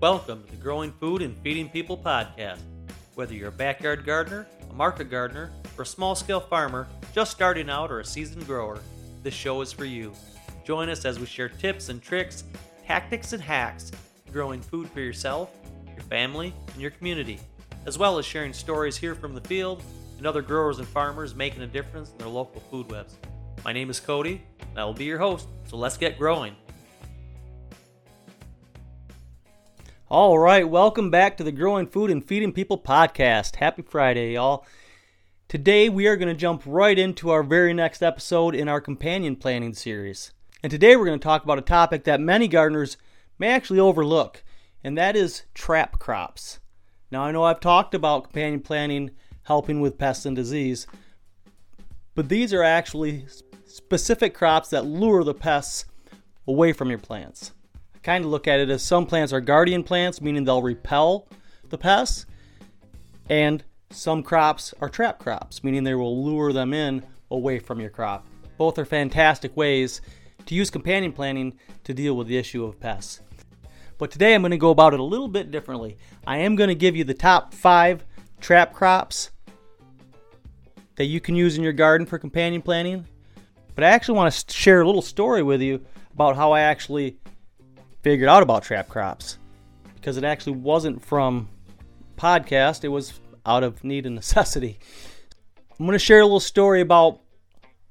Welcome to the Growing Food and Feeding People podcast. Whether you're a backyard gardener, a market gardener, or a small-scale farmer, just starting out, or a seasoned grower, this show is for you. Join us as we share tips and tricks, tactics and hacks, growing food for yourself, your family, and your community, as well as sharing stories here from the field and other growers and farmers making a difference in their local food webs. My name is Cody, and I will be your host, so let's get growing. All right, welcome back to the Growing Food and Feeding People podcast. Happy Friday, y'all. Today, we are going to jump right into our very next episode in our companion planting series. And today, we're going to talk about a topic that many gardeners may actually overlook, and that is trap crops. Now, I know I've talked about companion planting helping with pests and disease, but these are actually specific crops that lure the pests away from your plants. Kind of look at it as some plants are guardian plants, meaning they'll repel the pests, and some crops are trap crops, meaning they will lure them in away from your crop. Both are fantastic ways to use companion planting to deal with the issue of pests. But today I'm going to go about it a little bit differently. I am going to give you the top 5 trap crops that you can use in your garden for companion planting, but I actually want to share a little story with you about how I actually figured out about trap crops, because it actually wasn't from podcast, it was out of need and necessity. I'm going to share a little story about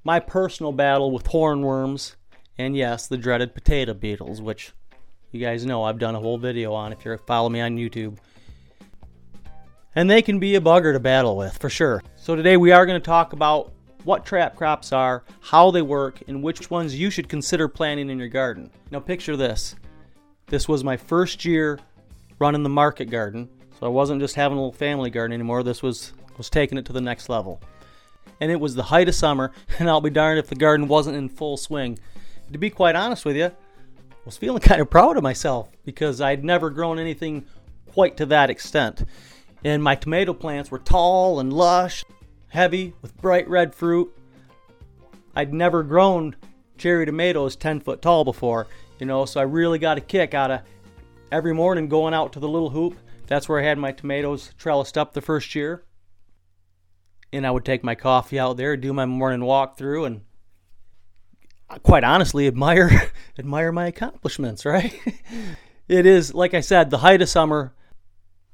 my personal battle with hornworms and, yes, the dreaded potato beetles, which you guys know I've done a whole video on if you follow me on YouTube. And they can be a bugger to battle with, for sure. So today we are going to talk about what trap crops are, how they work, and which ones you should consider planting in your garden. Now picture this. This was my first year running the market garden, so I wasn't just having a little family garden anymore. This was taking it to the next level. And it was the height of summer, and I'll be darned if the garden wasn't in full swing. To be quite honest with you, I was feeling kind of proud of myself because I'd never grown anything quite to that extent. And my tomato plants were tall and lush, heavy, with bright red fruit. I'd never grown cherry tomatoes 10 foot tall before. So I really got a kick out of every morning going out to the little hoop. That's where I had my tomatoes trellised up the first year. And I would take my coffee out there, do my morning walk through, and I quite honestly admire my accomplishments, right? It is, like I said, the height of summer.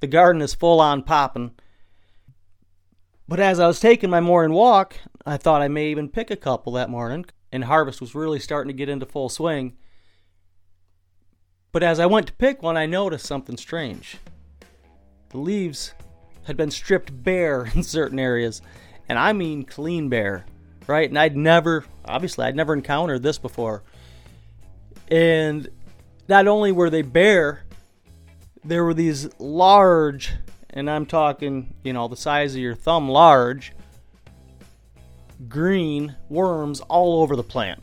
The garden is full on popping. But as I was taking my morning walk, I thought I may even pick a couple that morning, and harvest was really starting to get into full swing. But as I went to pick one, I noticed something strange. The leaves had been stripped bare in certain areas, and I mean clean bare, right? And I'd never encountered this before. And not only were they bare, there were these large, and I'm talking, the size of your thumb large, green worms all over the plant.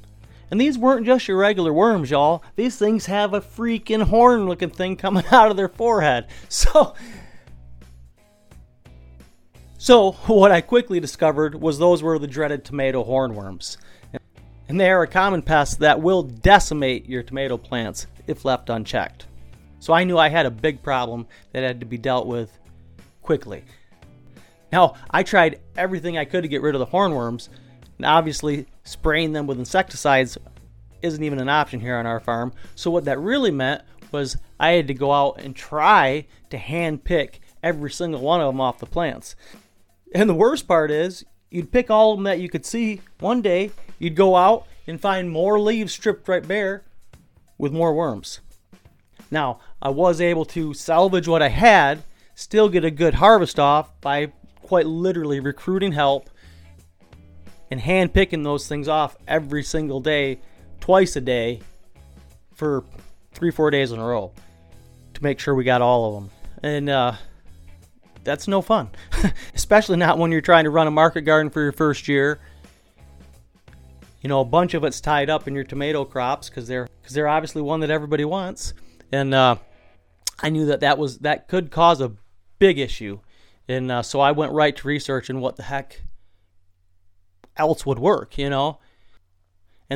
And these weren't just your regular worms, y'all. These things have a freaking horn-looking thing coming out of their forehead. So what I quickly discovered was those were the dreaded tomato hornworms. And they are a common pest that will decimate your tomato plants if left unchecked. So I knew I had a big problem that had to be dealt with quickly. Now, I tried everything I could to get rid of the hornworms, and obviously spraying them with insecticides isn't even an option here on our farm. So what that really meant was I had to go out and try to hand pick every single one of them off the plants. And the worst part is, you'd pick all of them that you could see. One day, you'd go out and find more leaves stripped right bare with more worms. Now, I was able to salvage what I had, still get a good harvest off by quite literally recruiting help and hand-picking those things off every single day, twice a day, for 3-4 days in a row to make sure we got all of them. And that's no fun, especially not when you're trying to run a market garden for your first year. A bunch of it's tied up in your tomato crops because they're obviously one that everybody wants. And I knew that could cause a big issue. And so I went right to research and what the heck else would work, And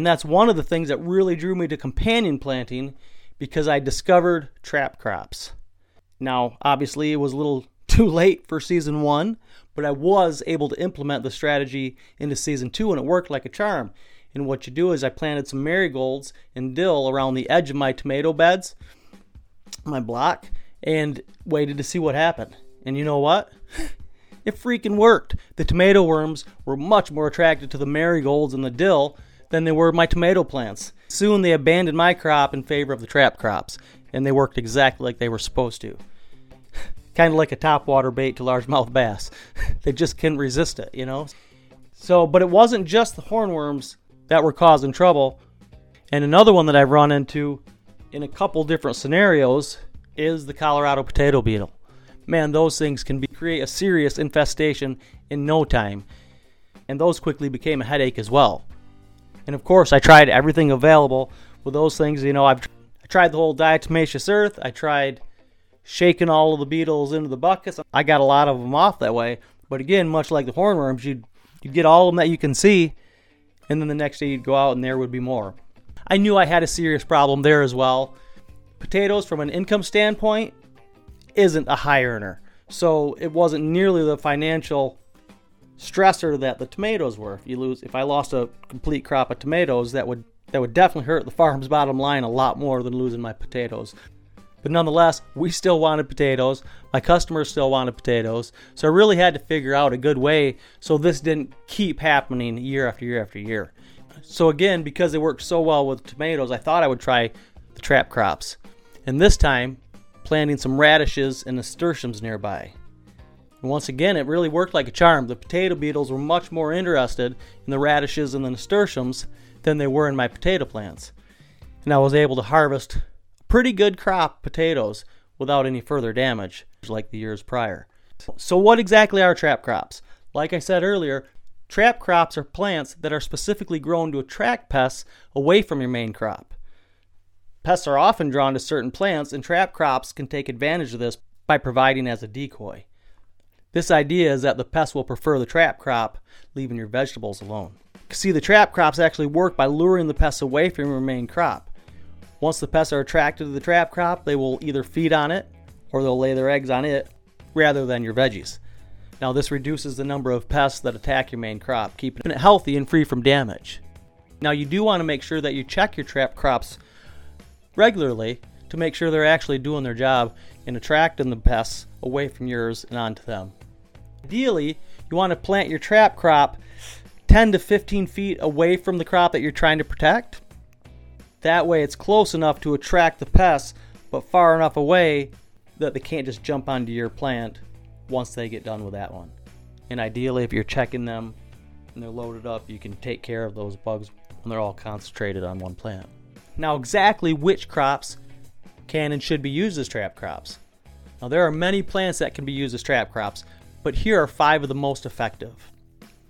that's one of the things that really drew me to companion planting, because I discovered trap crops. Now, obviously, it was a little too late for season one, but I was able to implement the strategy into season two, and it worked like a charm. And what you do is I planted some marigolds and dill around the edge of my tomato beds, my block, and waited to see what happened. And you know what? It freaking worked. The tomato worms were much more attracted to the marigolds and the dill than they were my tomato plants. Soon they abandoned my crop in favor of the trap crops, and they worked exactly like they were supposed to. Kind of like a topwater bait to largemouth bass. They just couldn't resist it, you know? So, but it wasn't just the hornworms that were causing trouble. And another one that I've run into in a couple different scenarios is the Colorado potato beetle. Man, those things can create a serious infestation in no time. And those quickly became a headache as well. And of course, I tried everything available with those things. You know, I tried the whole diatomaceous earth. I tried shaking all of the beetles into the buckets. I got a lot of them off that way. But again, much like the hornworms, you'd get all of them that you can see. And then the next day you'd go out and there would be more. I knew I had a serious problem there as well. Potatoes, from an income standpoint, isn't a high earner. So it wasn't nearly the financial stressor that the tomatoes were. If I lost a complete crop of tomatoes, that would definitely hurt the farm's bottom line a lot more than losing my potatoes. But nonetheless, we still wanted potatoes. My customers still wanted potatoes. So I really had to figure out a good way so this didn't keep happening year after year after year. So again, because they worked so well with tomatoes, I thought I would try the trap crops. And this time, planting some radishes and nasturtiums nearby. And once again, it really worked like a charm. The potato beetles were much more interested in the radishes and the nasturtiums than they were in my potato plants. And I was able to harvest pretty good crop potatoes without any further damage like the years prior. So what exactly are trap crops? Like I said earlier, trap crops are plants that are specifically grown to attract pests away from your main crop. Pests are often drawn to certain plants, and trap crops can take advantage of this by providing as a decoy. This idea is that the pest will prefer the trap crop, leaving your vegetables alone. See, the trap crops actually work by luring the pests away from your main crop. Once the pests are attracted to the trap crop, they will either feed on it or they'll lay their eggs on it rather than your veggies. Now, this reduces the number of pests that attack your main crop, keeping it healthy and free from damage. Now, you do want to make sure that you check your trap crops regularly to make sure they're actually doing their job and attracting the pests away from yours and onto them. Ideally, you want to plant your trap crop 10 to 15 feet away from the crop that you're trying to protect. That way it's close enough to attract the pests, but far enough away that they can't just jump onto your plant once they get done with that one. And ideally, if you're checking them and they're loaded up, you can take care of those bugs when they're all concentrated on one plant. Now, exactly which crops can and should be used as trap crops? Now, there are many plants that can be used as trap crops, but here are 5 of the most effective.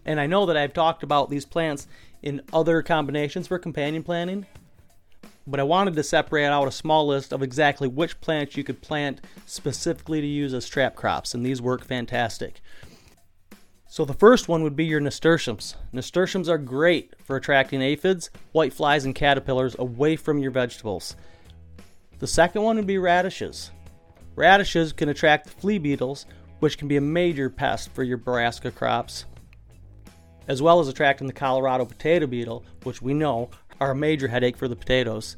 And I know that I've talked about these plants in other combinations for companion planting, but I wanted to separate out a small list of exactly which plants you could plant specifically to use as trap crops, and these work fantastic. So the first one would be your nasturtiums. Nasturtiums are great for attracting aphids, whiteflies, and caterpillars away from your vegetables. The second one would be radishes. Radishes can attract the flea beetles, which can be a major pest for your brassica crops, as well as attracting the Colorado potato beetle, which we know are a major headache for the potatoes.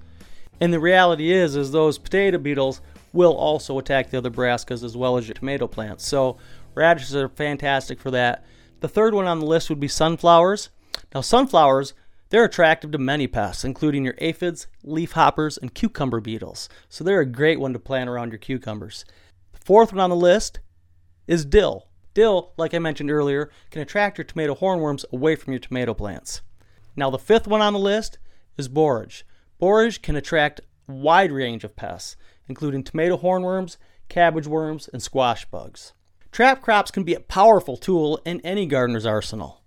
And the reality is those potato beetles will also attack the other brassicas as well as your tomato plants. So radishes are fantastic for that. The third one on the list would be sunflowers. Now sunflowers, they're attractive to many pests, including your aphids, leafhoppers, and cucumber beetles. So they're a great one to plant around your cucumbers. The fourth one on the list is dill. Dill, like I mentioned earlier, can attract your tomato hornworms away from your tomato plants. Now the fifth one on the list is borage. Borage can attract a wide range of pests, including tomato hornworms, cabbage worms, and squash bugs. Trap crops can be a powerful tool in any gardener's arsenal,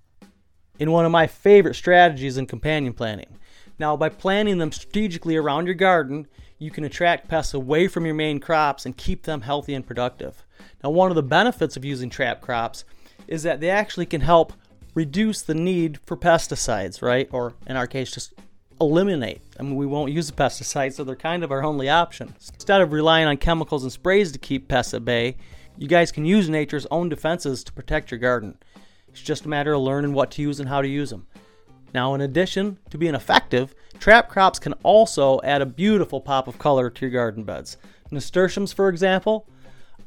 in one of my favorite strategies in companion planting. Now, by planting them strategically around your garden, you can attract pests away from your main crops and keep them healthy and productive. Now, one of the benefits of using trap crops is that they actually can help reduce the need for pesticides, right? Or in our case, just eliminate. I mean, we won't use the pesticides, so they're kind of our only option. Instead of relying on chemicals and sprays to keep pests at bay, you guys can use nature's own defenses to protect your garden. It's just a matter of learning what to use and how to use them. Now, in addition to being effective, trap crops can also add a beautiful pop of color to your garden beds. Nasturtiums, for example,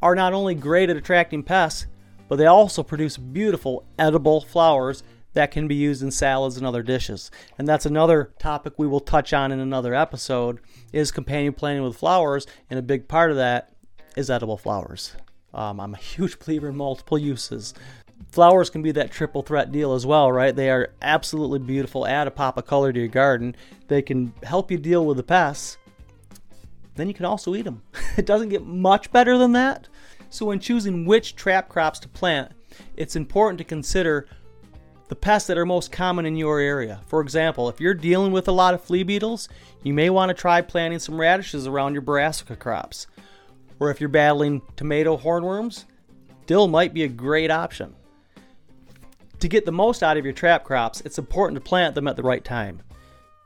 are not only great at attracting pests, but they also produce beautiful edible flowers that can be used in salads and other dishes. And that's another topic we will touch on in another episode, is companion planting with flowers, and a big part of that is edible flowers. I'm a huge believer in multiple uses. Flowers can be that triple threat deal as well, right? They are absolutely beautiful, add a pop of color to your garden. They can help you deal with the pests. Then you can also eat them. It doesn't get much better than that. So when choosing which trap crops to plant, it's important to consider the pests that are most common in your area. For example, if you're dealing with a lot of flea beetles, you may want to try planting some radishes around your brassica crops. Or if you're battling tomato hornworms, dill might be a great option. To get the most out of your trap crops, it's important to plant them at the right time,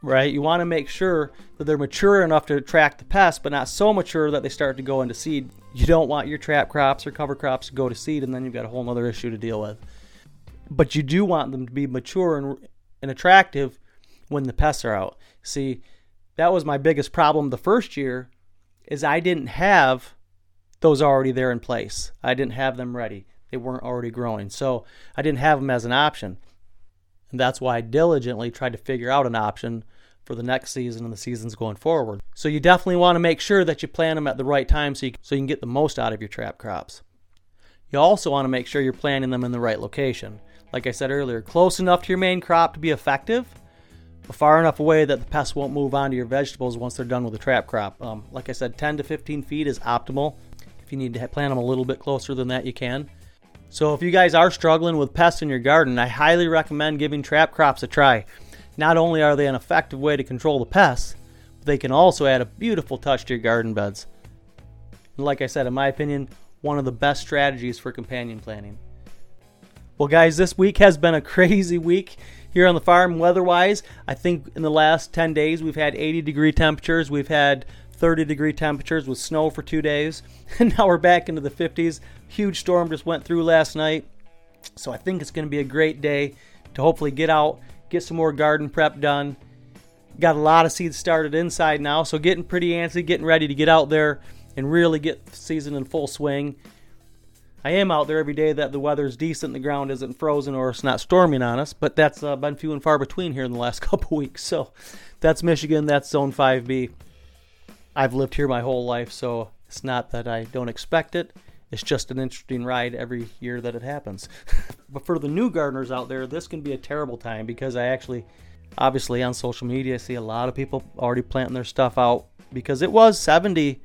right? You want to make sure that they're mature enough to attract the pests, but not so mature that they start to go into seed. You don't want your trap crops or cover crops to go to seed, and then you've got a whole other issue to deal with. But you do want them to be mature and attractive when the pests are out. See, that was my biggest problem the first year, is I didn't have those already there in place. I didn't have them ready. They weren't already growing. So I didn't have them as an option. And that's why I diligently tried to figure out an option for the next season and the seasons going forward. So you definitely want to make sure that you plant them at the right time so you can get the most out of your trap crops. You also want to make sure you're planting them in the right location. Like I said earlier, close enough to your main crop to be effective, but far enough away that the pests won't move on to your vegetables once they're done with the trap crop. Like I said, 10 to 15 feet is optimal. If you need to plant them a little bit closer than that, you can. So if you guys are struggling with pests in your garden, I highly recommend giving trap crops a try. Not only are they an effective way to control the pests, but they can also add a beautiful touch to your garden beds. And like I said, in my opinion, one of the best strategies for companion planting. Well, guys, this week has been a crazy week here on the farm weather-wise. I think in the last 10 days we've had 80-degree temperatures. We've had 30-degree temperatures with snow for 2 days. And now we're back into the 50s. Huge storm just went through last night. So I think it's going to be a great day to hopefully get out, get some more garden prep done. Got a lot of seeds started inside now, so getting pretty antsy, getting ready to get out there and really get the season in full swing. I am out there every day that the weather's decent, the ground isn't frozen, or it's not storming on us, but that's been few and far between here in the last couple weeks. So that's Michigan, that's Zone 5B. I've lived here my whole life, so it's not that I don't expect it. It's just an interesting ride every year that it happens. But for the new gardeners out there, this can be a terrible time, because I obviously on social media, I see a lot of people already planting their stuff out, because it was 70,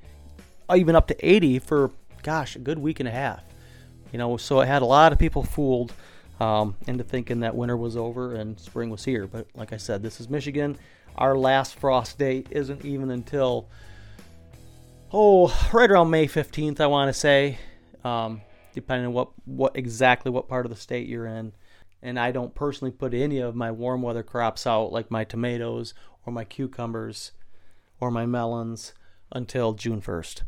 even up to 80 for, a good week and a half. You know, so it had a lot of people fooled into thinking that winter was over and spring was here. But like I said, this is Michigan. Our last frost date isn't even until, right around May 15th, I want to say, depending on what part of the state you're in. And I don't personally put any of my warm weather crops out, like my tomatoes or my cucumbers or my melons, until June 1st,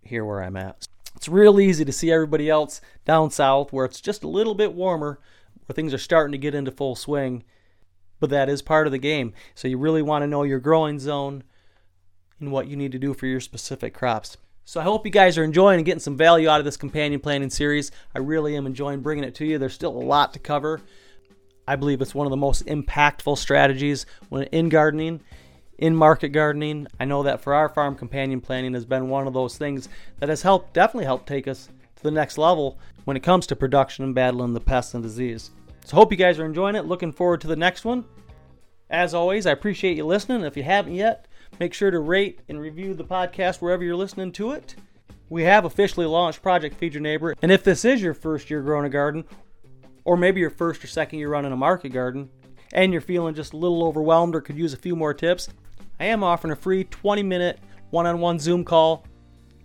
here where I'm at. It's real easy to see everybody else down south where it's just a little bit warmer, where things are starting to get into full swing, but that is part of the game. So you really want to know your growing zone and what you need to do for your specific crops. So I hope you guys are enjoying and getting some value out of this companion planting series. I really am enjoying bringing it to you. There's still a lot to cover. I believe it's one of the most impactful strategies when in gardening, in market gardening. I know that for our farm, companion planting has been one of those things that has definitely helped take us to the next level when it comes to production and battling the pests and disease. So hope you guys are enjoying it. Looking forward to the next one. As always, I appreciate you listening. If you haven't yet, make sure to rate and review the podcast wherever you're listening to it. We have officially launched Project Feed Your Neighbor. And if this is your first year growing a garden, or maybe your first or second year running a market garden, and you're feeling just a little overwhelmed or could use a few more tips, I am offering a free 20-minute one-on-one Zoom call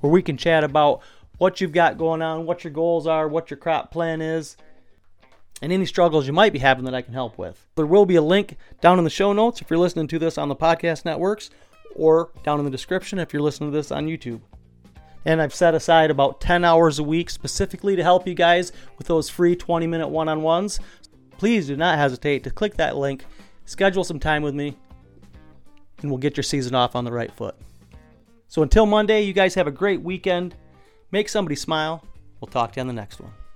where we can chat about what you've got going on, what your goals are, what your crop plan is. and any struggles you might be having that I can help with. There will be a link down in the show notes if you're listening to this on the podcast networks, or down in the description if you're listening to this on YouTube. And I've set aside about 10 hours a week specifically to help you guys with those free 20-minute one-on-ones. Please do not hesitate to click that link, schedule some time with me, and we'll get your season off on the right foot. So until Monday, you guys have a great weekend. Make somebody smile. We'll talk to you on the next one.